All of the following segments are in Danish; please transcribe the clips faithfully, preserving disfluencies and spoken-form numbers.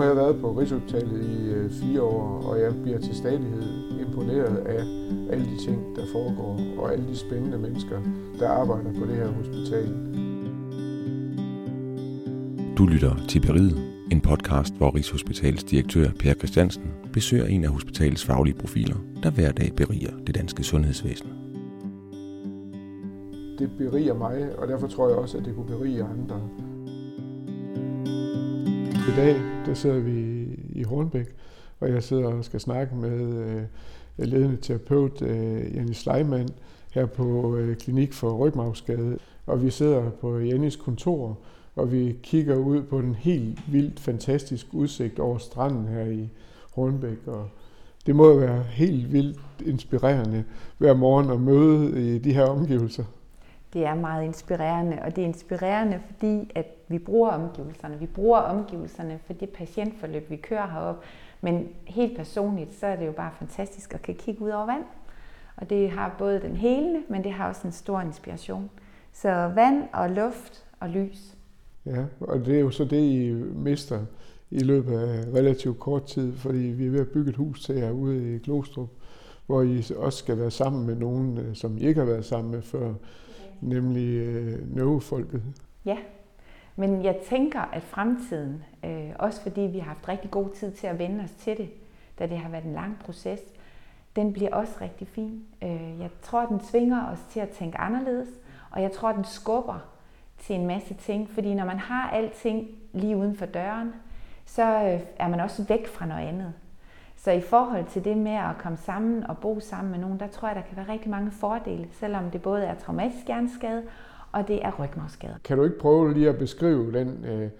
har jeg været på Rigshospitalet i øh, fire år, og jeg bliver til stadighed imponeret af alle de ting, der foregår, og alle de spændende mennesker, der arbejder på det her hospital. Du lytter til Berig, en podcast, hvor Rigshospitalets direktør Per Christiansen besøger en af hospitalets faglige profiler, der hver dag beriger det danske sundhedsvæsen. Det beriger mig, og derfor tror jeg også, at det kunne berige andre. I dag der sidder vi i Hornbæk, og jeg sidder og skal snakke med øh, ledende terapeut øh, Annie Schleimann her på øh, Klinik for Rygmarvsskade. Og vi sidder på Jennies kontor, og vi kigger ud på den helt vildt fantastisk udsigt over stranden her i Hornbæk. Og det må være helt vildt inspirerende hver morgen at møde i de her omgivelser. Det er meget inspirerende, og det er inspirerende, fordi at vi bruger omgivelserne. Vi bruger omgivelserne for det patientforløb, vi kører herop. Men helt personligt, så er det jo bare fantastisk at kan kigge ud over vand. Og det har både den helende, men det har også en stor inspiration. Så vand og luft og lys. Ja, og det er jo så det, I mister i løbet af relativt kort tid, fordi vi er ved at bygge et hus til jer ude i Glostrup, hvor I også skal være sammen med nogen, som I ikke har været sammen med før. Nemlig øh, nøvefolket. Ja, men jeg tænker, at fremtiden, øh, også fordi vi har haft rigtig god tid til at vende os til det, da det har været en lang proces, den bliver også rigtig fin. Øh, jeg tror, den tvinger os til at tænke anderledes, og jeg tror, den skubber til en masse ting, fordi når man har alting lige uden for døren, så øh, er man også væk fra noget andet. Så i forhold til det med at komme sammen og bo sammen med nogen, der tror jeg, der kan være rigtig mange fordele, selvom det både er traumatisk hjerneskade og det er rygmarvsskade. Kan du ikke prøve lige at beskrive den øh,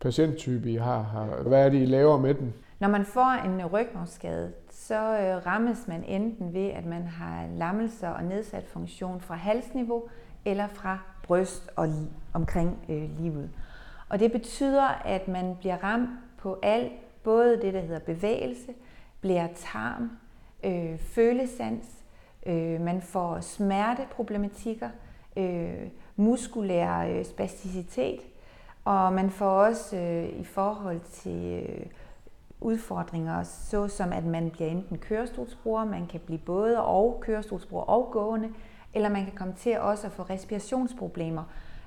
patienttype, I har? Hvad er det, I laver med den? Når man får en rygmarvsskade, så øh, rammes man enten ved, at man har lammelser og nedsat funktion fra halsniveau eller fra bryst og li- omkring øh, livet. Og det betyder, at man bliver ramt på alt, både det, der hedder bevægelse, bliver tarm, øh, følesans, øh, man får smerteproblematikker, øh, muskulær øh, spasticitet, og man får også øh, i forhold til øh, udfordringer, såsom at man bliver enten kørestolsbruger, man kan blive både og kørestolsbruger og gående, eller man kan komme til også at få respirationsproblemer,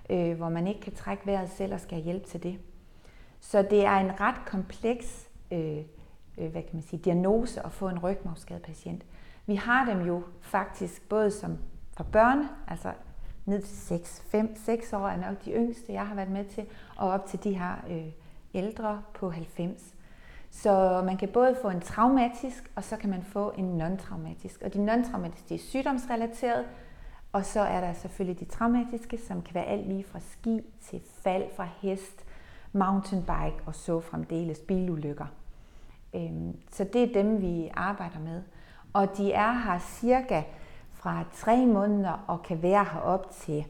øh, hvor man ikke kan trække vejret selv og skal have hjælp til det. Så det er en ret kompleks øh, hvad kan man sige, diagnose at få en rygmarvsskadepatient. Vi har dem jo faktisk både som for børn, altså ned til seks, fem, seks år er nok de yngste, jeg har været med til, og op til de her øh, ældre på halvfems. Så man kan både få en traumatisk, og så kan man få en non-traumatisk. Og de non-traumatiske, de er sygdomsrelaterede, og så er der selvfølgelig de traumatiske, som kan være alt lige fra ski til fald fra hest, mountainbike og så fremdeles bilulykker. Så det er dem, vi arbejder med. Og de er her cirka fra tre måneder og kan være her op til,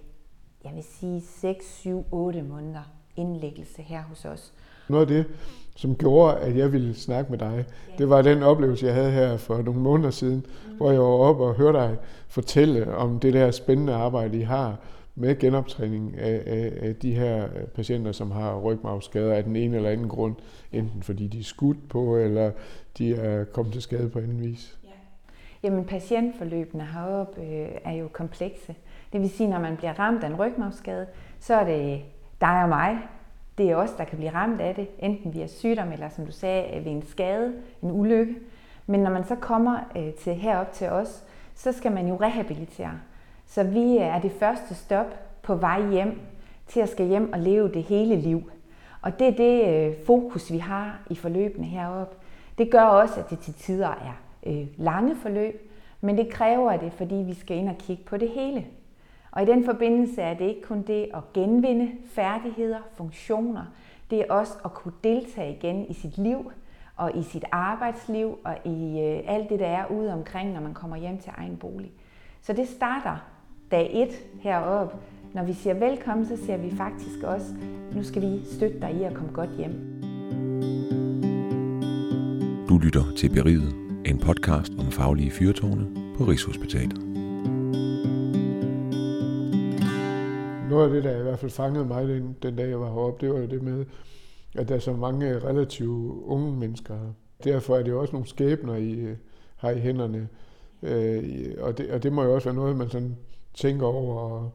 jeg vil sige, seks, syv, otte måneder indlæggelse her hos os. Noget af det, som gjorde, at jeg ville snakke med dig, det var den oplevelse, jeg havde her for nogle måneder siden, mm. hvor jeg var oppe og hørte dig fortælle om det der spændende arbejde, I har med genoptræning af, af, af de her patienter, som har rygmarvsskader af den ene eller anden grund, enten fordi de er skudt på, eller de er kommet til skade på anden vis. Ja. Jamen patientforløbene heroppe øh, er jo komplekse. Det vil sige, når man bliver ramt af en rygmarvsskade, så er det dig og mig. Det er os, der kan blive ramt af det, enten via sygdom, eller som du sagde, ved en skade, en ulykke. Men når man så kommer øh, til herop til os, så skal man jo rehabilitere. Så vi er det første stop på vej hjem til at skal hjem og leve det hele liv. Og det er det fokus, vi har i forløbene heroppe. Det gør også, at det til tider er lange forløb, men det kræver det, fordi vi skal ind og kigge på det hele. Og i den forbindelse er det ikke kun det at genvinde færdigheder, funktioner. Det er også at kunne deltage igen i sit liv og i sit arbejdsliv og i alt det, der er ude omkring, når man kommer hjem til egen bolig. Så det starter dag et heroppe. Når vi siger velkommen, så siger vi faktisk også, nu skal vi støtte dig i at komme godt hjem. Du lytter til Berig, en podcast om faglige fyrtårne på Rigshospitalet. Noget af det, der i hvert fald fangede mig den, den dag, jeg var heroppe, det var jo det med, at der er så mange relativt unge mennesker her. Derfor er det jo også nogle skæbner, I har i hænderne. Øh, og, det, og det må jo også være noget, man sådan tænker over, og,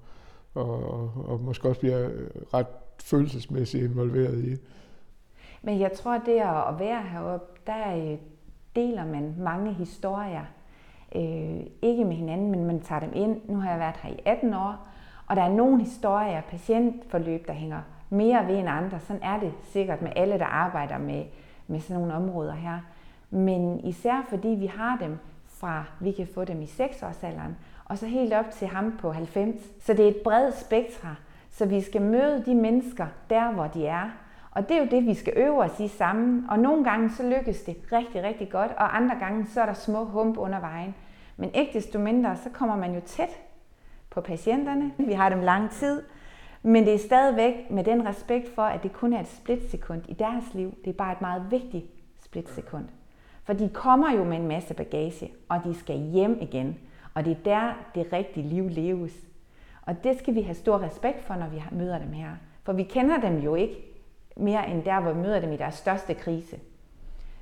og, og måske også bliver ret følelsesmæssigt involveret i. Men jeg tror, at det at være heroppe, der deler man mange historier. Øh, ikke med hinanden, men man tager dem ind. Nu har jeg været her i atten år, og der er nogle historier, patientforløb, der hænger mere ved end andre. Sådan er det sikkert med alle, der arbejder med, med sådan nogle områder her. Men især fordi vi har dem fra, vi kan få dem i seks årsalderen, og så helt op til ham på halvfems. Så det er et bredt spektrum, så vi skal møde de mennesker der, hvor de er. Og det er jo det, vi skal øve os i sammen. Og nogle gange så lykkes det rigtig, rigtig godt, og andre gange så er der små hump under vejen. Men ikke desto mindre, så kommer man jo tæt på patienterne. Vi har dem lang tid, men det er stadigvæk med den respekt for, at det kun er et splitsekund i deres liv. Det er bare et meget vigtigt splitsekund. For de kommer jo med en masse bagage, og de skal hjem igen. Og det er der, det rigtige liv leves. Og det skal vi have stor respekt for, når vi møder dem her. For vi kender dem jo ikke mere end der, hvor vi møder dem i deres største krise.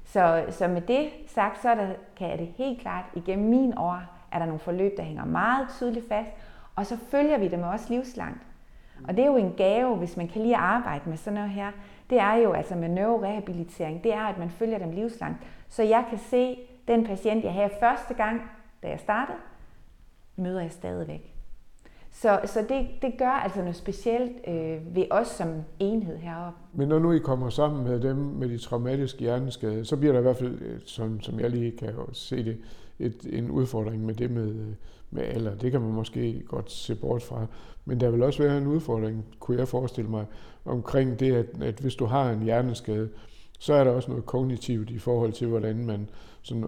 Så, så med det sagt, så er der, kan jeg det helt klart, igennem mine år, er der nogle forløb, der hænger meget tydeligt fast, og så følger vi dem også livslangt. Og det er jo en gave, hvis man kan lide at arbejde med sådan noget her. Det er jo altså med neurorehabilitering, det er, at man følger dem livslangt. Så jeg kan se, den patient, jeg havde første gang, da jeg startede, møder jeg stadigvæk. Så, så det, det gør altså noget specielt øh, ved os som enhed heroppe. Men når nu I kommer sammen med dem med de traumatiske hjerneskade, så bliver der i hvert fald, som, som jeg lige kan se det, et, en udfordring med det med, med alder. Det kan man måske godt se bort fra. Men der vil også være en udfordring, kunne jeg forestille mig, omkring det, at, at hvis du har en hjerneskade, så er der også noget kognitivt i forhold til, hvordan man sådan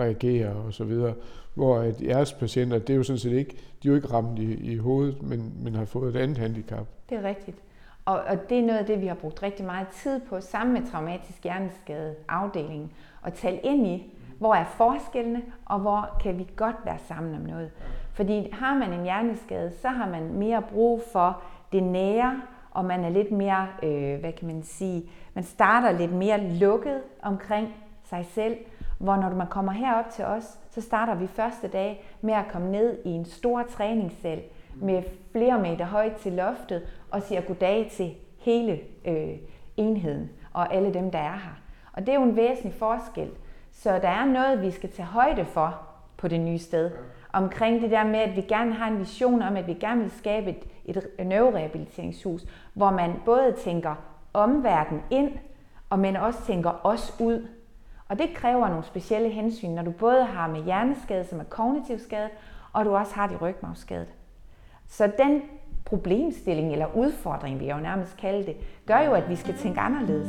reagerer og så videre. Hvor at jeres patienter, det er jo sådan set ikke, de er jo ikke ramt i, i hovedet, men, men har fået et andet handicap. Det er rigtigt. Og, og det er noget af det, vi har brugt rigtig meget tid på, sammen med Traumatisk Hjerneskade-afdelingen, at tale ind i, hvor er forskellene, og hvor kan vi godt være sammen om noget. Fordi har man en hjerneskade, så har man mere brug for det nære, og man er lidt mere, øh, hvad kan man sige, man starter lidt mere lukket omkring sig selv, hvor når man kommer herop til os, så starter vi første dag med at komme ned i en stor træningssal med flere meter højt til loftet og siger goddag til hele øh, enheden og alle dem, der er her. Og det er jo en væsentlig forskel, så der er noget, vi skal tage højde for på det nye sted. Omkring det der med, at vi gerne har en vision om, at vi gerne vil skabe et, et neurorehabiliteringshus, hvor man både tænker omverden ind, og man også tænker os ud. Og det kræver nogle specielle hensyn, når du både har med hjerneskade, som er kognitiv skade, og du også har det rygmarvsskade. Så den problemstilling, eller udfordring, vi jo nærmest kalder det, gør jo, at vi skal tænke anderledes.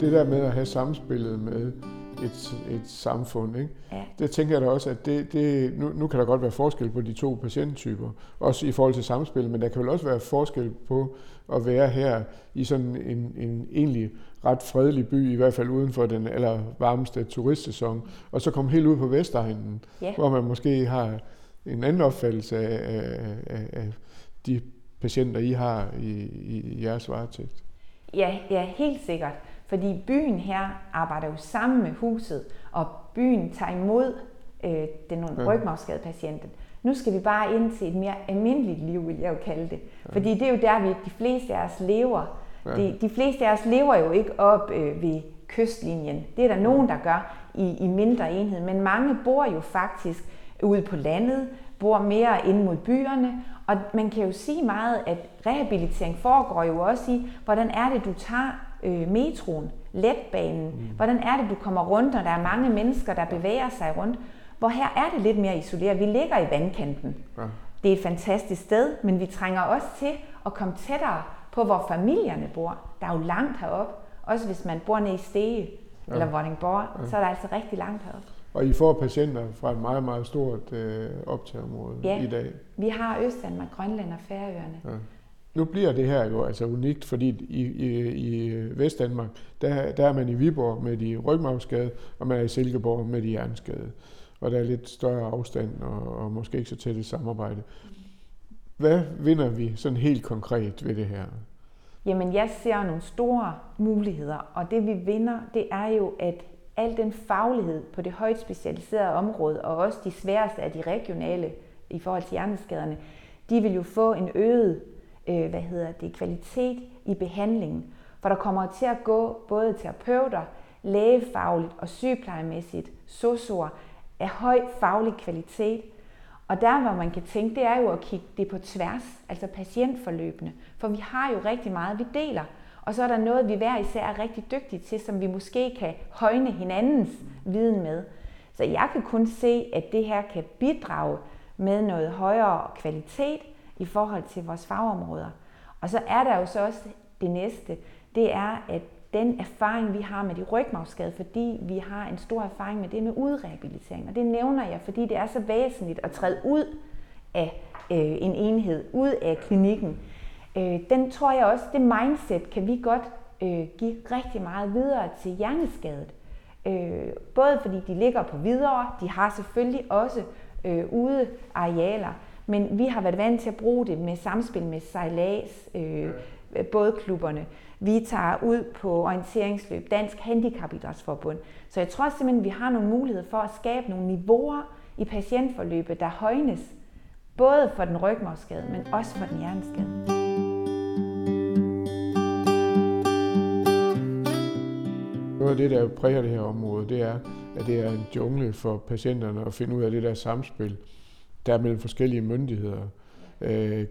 Det der med at have samspillet med et, et samfund, ikke? Ja. Det tænker jeg da også, at det, det, nu, nu kan der godt være forskel på de to patienttyper, også i forhold til samspillet, men der kan vel også være forskel på at være her i sådan en, en egentlig ret fredelig by, i hvert fald uden for den allervarmeste turistsæson, og så komme helt ud på Vestegnen, ja. Hvor man måske har en anden opfattelse af, af, af, af de patienter, I har i, i jeres varetægt. Ja, ja, helt sikkert. Fordi byen her arbejder jo sammen med huset, og byen tager imod øh, den rygmarvsskadede patienten. Nu skal vi bare ind til et mere almindeligt liv, vil jeg jo kalde det. Fordi det er jo der, vi de fleste af os lever. De, de fleste af os lever jo ikke op øh, ved kystlinjen. Det er der nogen, der gør i, i mindre enhed. Men mange bor jo faktisk ude på landet, bor mere ind mod byerne. Og man kan jo sige meget, at rehabilitering foregår jo også i, hvordan er det, du tager metroen, letbanen, hvordan er det, du kommer rundt, når der er mange mennesker, der bevæger sig rundt, hvor her er det lidt mere isoleret. Vi ligger i vandkanten. Ja. Det er et fantastisk sted, men vi trænger også til at komme tættere på, hvor familierne bor. Der er jo langt heroppe, også hvis man bor nede i Stege ja. Eller Vordingborg, ja. Så er der altså rigtig langt heroppe. Og I får patienter fra et meget, meget stort øh, optagområde ja. I dag? Vi har Østdanmark, Grønland og Færøerne. Ja. Nu bliver det her jo altså unikt, fordi i, i, i Vestdanmark, der, der er man i Viborg med de rygmarvsskade, og man er i Silkeborg med de hjerneskade. Og der er lidt større afstand og, og måske ikke så tæt et samarbejde. Hvad vinder vi sådan helt konkret ved det her? Jamen, jeg ser nogle store muligheder, og det vi vinder, det er jo, at al den faglighed på det højt specialiserede område, og også de sværeste af de regionale i forhold til hjerneskaderne, de vil jo få en øget øh, hvad hedder det, kvalitet i behandlingen. For der kommer til at gå både terapeuter, lægefagligt og sygeplejemæssigt, sosuer af høj faglig kvalitet. Og der, hvor man kan tænke, det er jo at kigge det på tværs, altså patientforløbene. For vi har jo rigtig meget, vi deler. Og så er der noget, vi hver især er rigtig dygtige til, som vi måske kan højne hinandens viden med. Så jeg kan kun se, at det her kan bidrage med noget højere kvalitet i forhold til vores fagområder. Og så er der jo så også det næste, det er, at den erfaring, vi har med de rygmarvsskadede, fordi vi har en stor erfaring med det med udrehabilitering. Og det nævner jeg, fordi det er så væsentligt at træde ud af øh, en enhed, ud af klinikken. Øh, den tror jeg også, det mindset kan vi godt øh, give rigtig meget videre til hjerneskadet. Øh, både fordi de ligger på Hvidovre, de har selvfølgelig også øh, ude arealer, men vi har været vant til at bruge det med samspil med sejlads, øh, bådklubberne. Vi tager ud på orienteringsløb, Dansk HandicapIdrætsforbund. Så jeg tror simpelthen, at vi har nogle muligheder for at skabe nogle niveauer i patientforløbet, der højnes. Både for den rygmarvsskadede, men også for den hjerneskadede. Noget af det, der præger det her område, det er, at det er en jungle for patienterne at finde ud af det der samspil, der er mellem forskellige myndigheder,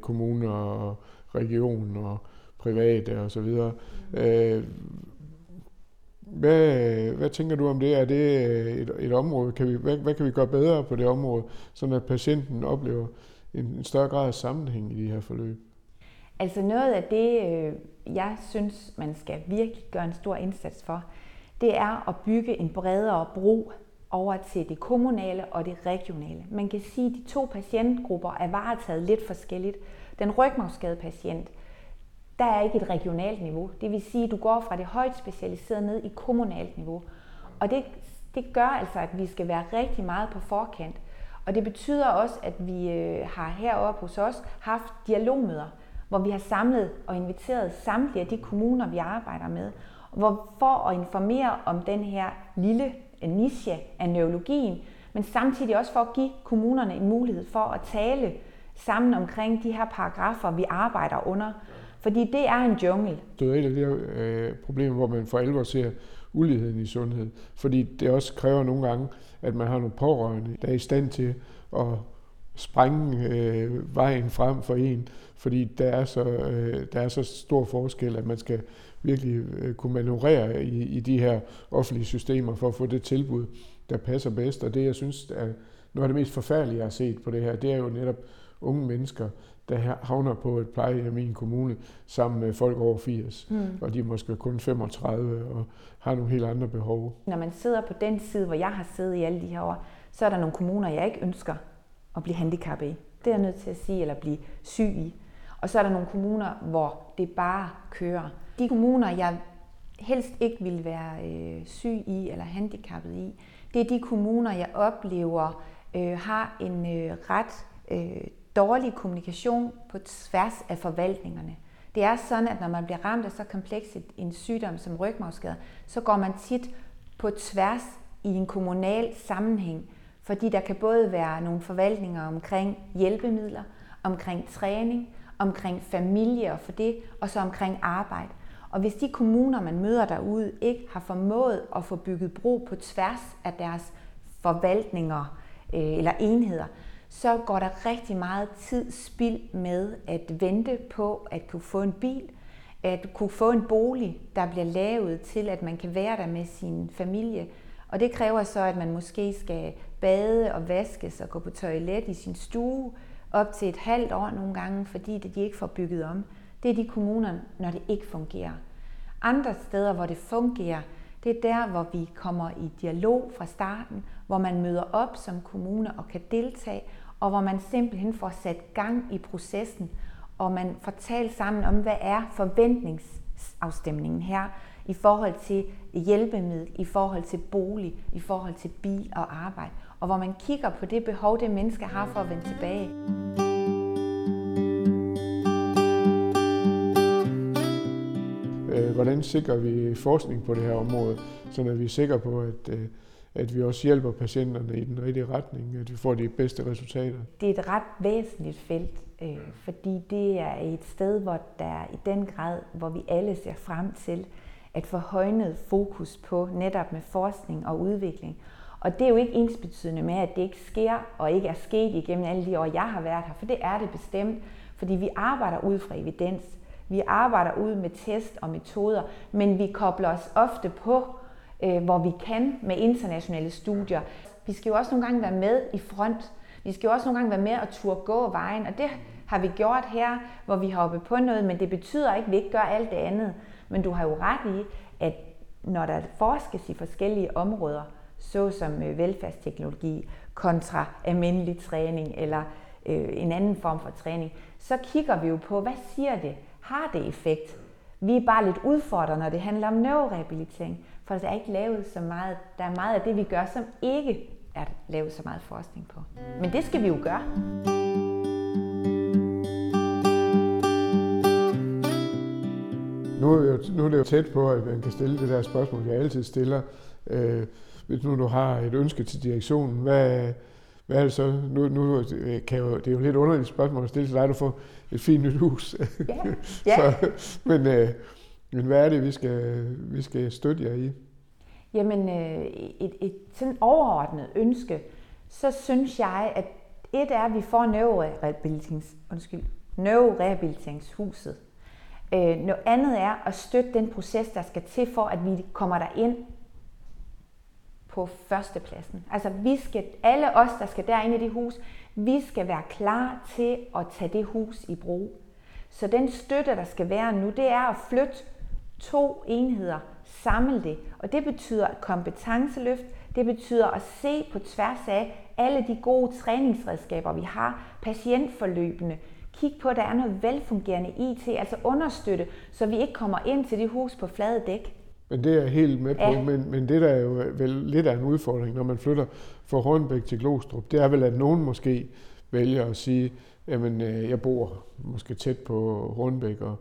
kommuner og regioner og private og så videre. Hvad, hvad tænker du om det? Er det et, et område? Kan vi, hvad, hvad kan vi gøre bedre på det område, sådan at patienten oplever en, en større grad af sammenhæng i de her forløb? Altså noget af det, jeg synes, man skal virkelig gøre en stor indsats for, det er at bygge en bredere bro over til det kommunale og det regionale. Man kan sige, at de to patientgrupper er varetaget lidt forskelligt. Den rygmarvsskadede patient, der er ikke et regionalt niveau. Det vil sige, at du går fra det højt specialiserede ned i kommunalt niveau. Og det, det gør altså, at vi skal være rigtig meget på forkant. Og det betyder også, at vi har heroppe hos os haft dialogmøder, hvor vi har samlet og inviteret samtlige af de kommuner, vi arbejder med, for at informere om den her lille niche af neurologien, men samtidig også for at give kommunerne en mulighed for at tale sammen omkring de her paragrafer, vi arbejder under. Fordi det er en jungle. Det er et af de øh, problemer, hvor man for alvor ser uligheden i sundhed. Fordi det også kræver nogle gange, at man har nogle pårørende, der er i stand til at sprænge øh, vejen frem for en. Fordi der er, så, øh, der er så stor forskel, at man skal virkelig øh, kunne manøvrere i, i de her offentlige systemer for at få det tilbud, der passer bedst. Og det, jeg synes, er noget af det mest forfærdelige, jeg har set på det her, det er jo netop unge mennesker, der havner på et plejehjem i en kommune sammen med folk over firs, mm. og de er måske kun femogtredive og har nogle helt andre behov. Når man sidder på den side, hvor jeg har siddet i alle de her år, så er der nogle kommuner, jeg ikke ønsker at blive handicappet i. Det er jeg nødt til at sige, eller blive syg i. Og så er der nogle kommuner, hvor det bare kører. De kommuner, jeg helst ikke vil være øh, syg i eller handicappet i, det er de kommuner, jeg oplever øh, har en øh, ret øh, dårlig kommunikation på tværs af forvaltningerne. Det er sådan, at når man bliver ramt af så komplekst en sygdom som rygmarvsskade, så går man tit på tværs i en kommunal sammenhæng, fordi der kan både være nogle forvaltninger omkring hjælpemidler, omkring træning, omkring familie og for det, og så omkring arbejde. Og hvis de kommuner, man møder derude, ikke har formået at få bygget bro på tværs af deres forvaltninger øh, eller enheder, så går der rigtig meget tid spild med at vente på at kunne få en bil, at kunne få en bolig, der bliver lavet til, at man kan være der med sin familie. Og det kræver så, at man måske skal bade og vaskes og gå på toilet i sin stue op til et halvt år nogle gange, fordi de ikke får bygget om. Det er de kommuner, når det ikke fungerer. Andre steder, hvor det fungerer, det er der, hvor vi kommer i dialog fra starten, hvor man møder op som kommune og kan deltage, og hvor man simpelthen får sat gang i processen, og man får talt sammen om, hvad er forventningsafstemningen her i forhold til hjælpemiddel, i forhold til bolig, i forhold til bil og arbejde, og hvor man kigger på det behov, det menneske har for at vende tilbage. hvordan sikrer vi forskning på det her område, så vi er sikre på, at, at vi også hjælper patienterne i den rigtige retning, at vi får de bedste resultater. Det er et ret væsentligt felt, øh, fordi det er et sted, hvor der i den grad, hvor vi alle ser frem til at få højnet fokus på netop med forskning og udvikling. Og det er jo ikke ensbetydende med, at det ikke sker og ikke er sket igennem alle de år, jeg har været her, for det er det bestemt, fordi vi arbejder ud fra evidens. Vi arbejder ud med test og metoder, men vi kobler os ofte på, øh, hvor vi kan med internationale studier. Vi skal jo også nogle gange være med i front. Vi skal jo også nogle gange være med og turde gå vejen, og det har vi gjort her, hvor vi har hoppet på noget, men det betyder ikke, at vi ikke gør alt det andet. Men du har jo ret i, at når der forskes i forskellige områder, såsom velfærdsteknologi kontra almindelig træning eller øh, en anden form for træning, så kigger vi jo på, hvad siger det? Har det effekt? Vi er bare lidt udfordret, når det handler om neurorehabilitering, for der er ikke lavet så meget. Der er meget af det, vi gør, som ikke er lavet så meget forskning på. Men det skal vi jo gøre. Nu er, jo, nu er det jo tæt på, at man kan stille det der spørgsmål, jeg altid stiller. Øh, hvis nu du har et ønske til direktionen, hvad, hvad er det så? Nu, nu kan jo, det er jo et lidt underligt spørgsmål at stille til dig, du får et fint nyt hus. Yeah. Yeah. Så, men, øh, men hvad er det, vi skal, vi skal støtte jer i? Jamen, øh, et, et sådan overordnet ønske, så synes jeg, at et er, at vi får neurorehabiliterings, undskyld, neurorehabiliteringshuset. Øh, noget andet er at støtte den proces, der skal til for, at vi kommer derind på førstepladsen. Altså vi skal, alle os, der skal derinde i det hus, vi skal være klar til at tage det hus i brug. Så den støtte, der skal være nu, det er at flytte to enheder, samle det. Og det betyder kompetenceløft, det betyder at se på tværs af alle de gode træningsredskaber, vi har, patientforløbene. Kig på, at der er noget velfungerende I T, altså understøtte, så vi ikke kommer ind til det hus på flade dæk. Men det er jeg helt med på, ja. men, men det der er jo vel lidt af en udfordring, når man flytter fra Hornbæk til Glostrup, det er vel, at nogen måske vælger at sige, jamen jeg bor måske tæt på Hornbæk og,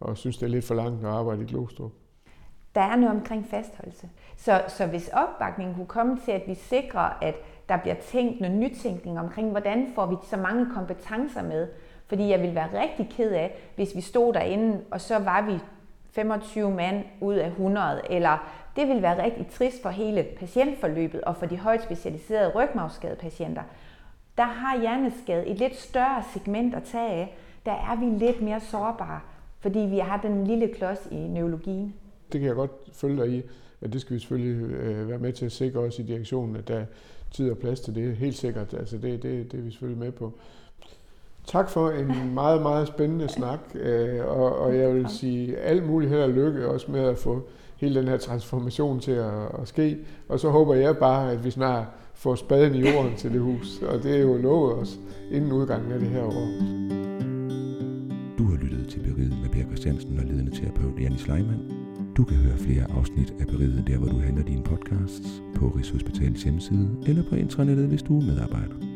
og synes, det er lidt for langt at arbejde i Glostrup. Der er noget omkring fastholdelse. Så, så hvis opbakningen kunne komme til, at vi sikrer, at der bliver tænkt noget nytænkning omkring, hvordan får vi så mange kompetencer med, fordi jeg ville være rigtig ked af, hvis vi stod derinde, og så var vi femogtyve mand ud af hundrede, eller det ville være rigtig trist for hele patientforløbet og for de højt specialiserede rygmarvsskadepatienter. Der har hjerneskade et lidt større segment at tage af. Der er vi lidt mere sårbare, fordi vi har den lille klods i neurologien. Det kan jeg godt følge dig i, at det skal vi selvfølgelig være med til at sikre os i direktionen, at der er tid og plads til det. Helt sikkert, altså det, det, det er vi selvfølgelig med på. Tak for en meget, meget spændende snak, og, og jeg vil sige alt muligt held og lykke også med at få hele den her transformation til at, at ske. Og så håber jeg bare, at vi snart får spaden i jorden til det hus, og det er jo lovet os inden udgangen af det her år. Du har lyttet til Beriget med Per Christiansen og ledende terapeut Annie Schleimann. Du kan høre flere afsnit af Beriget der, hvor du henter dine podcasts, på Rigshospitalets hjemmeside eller på intranettet, hvis du er medarbejder.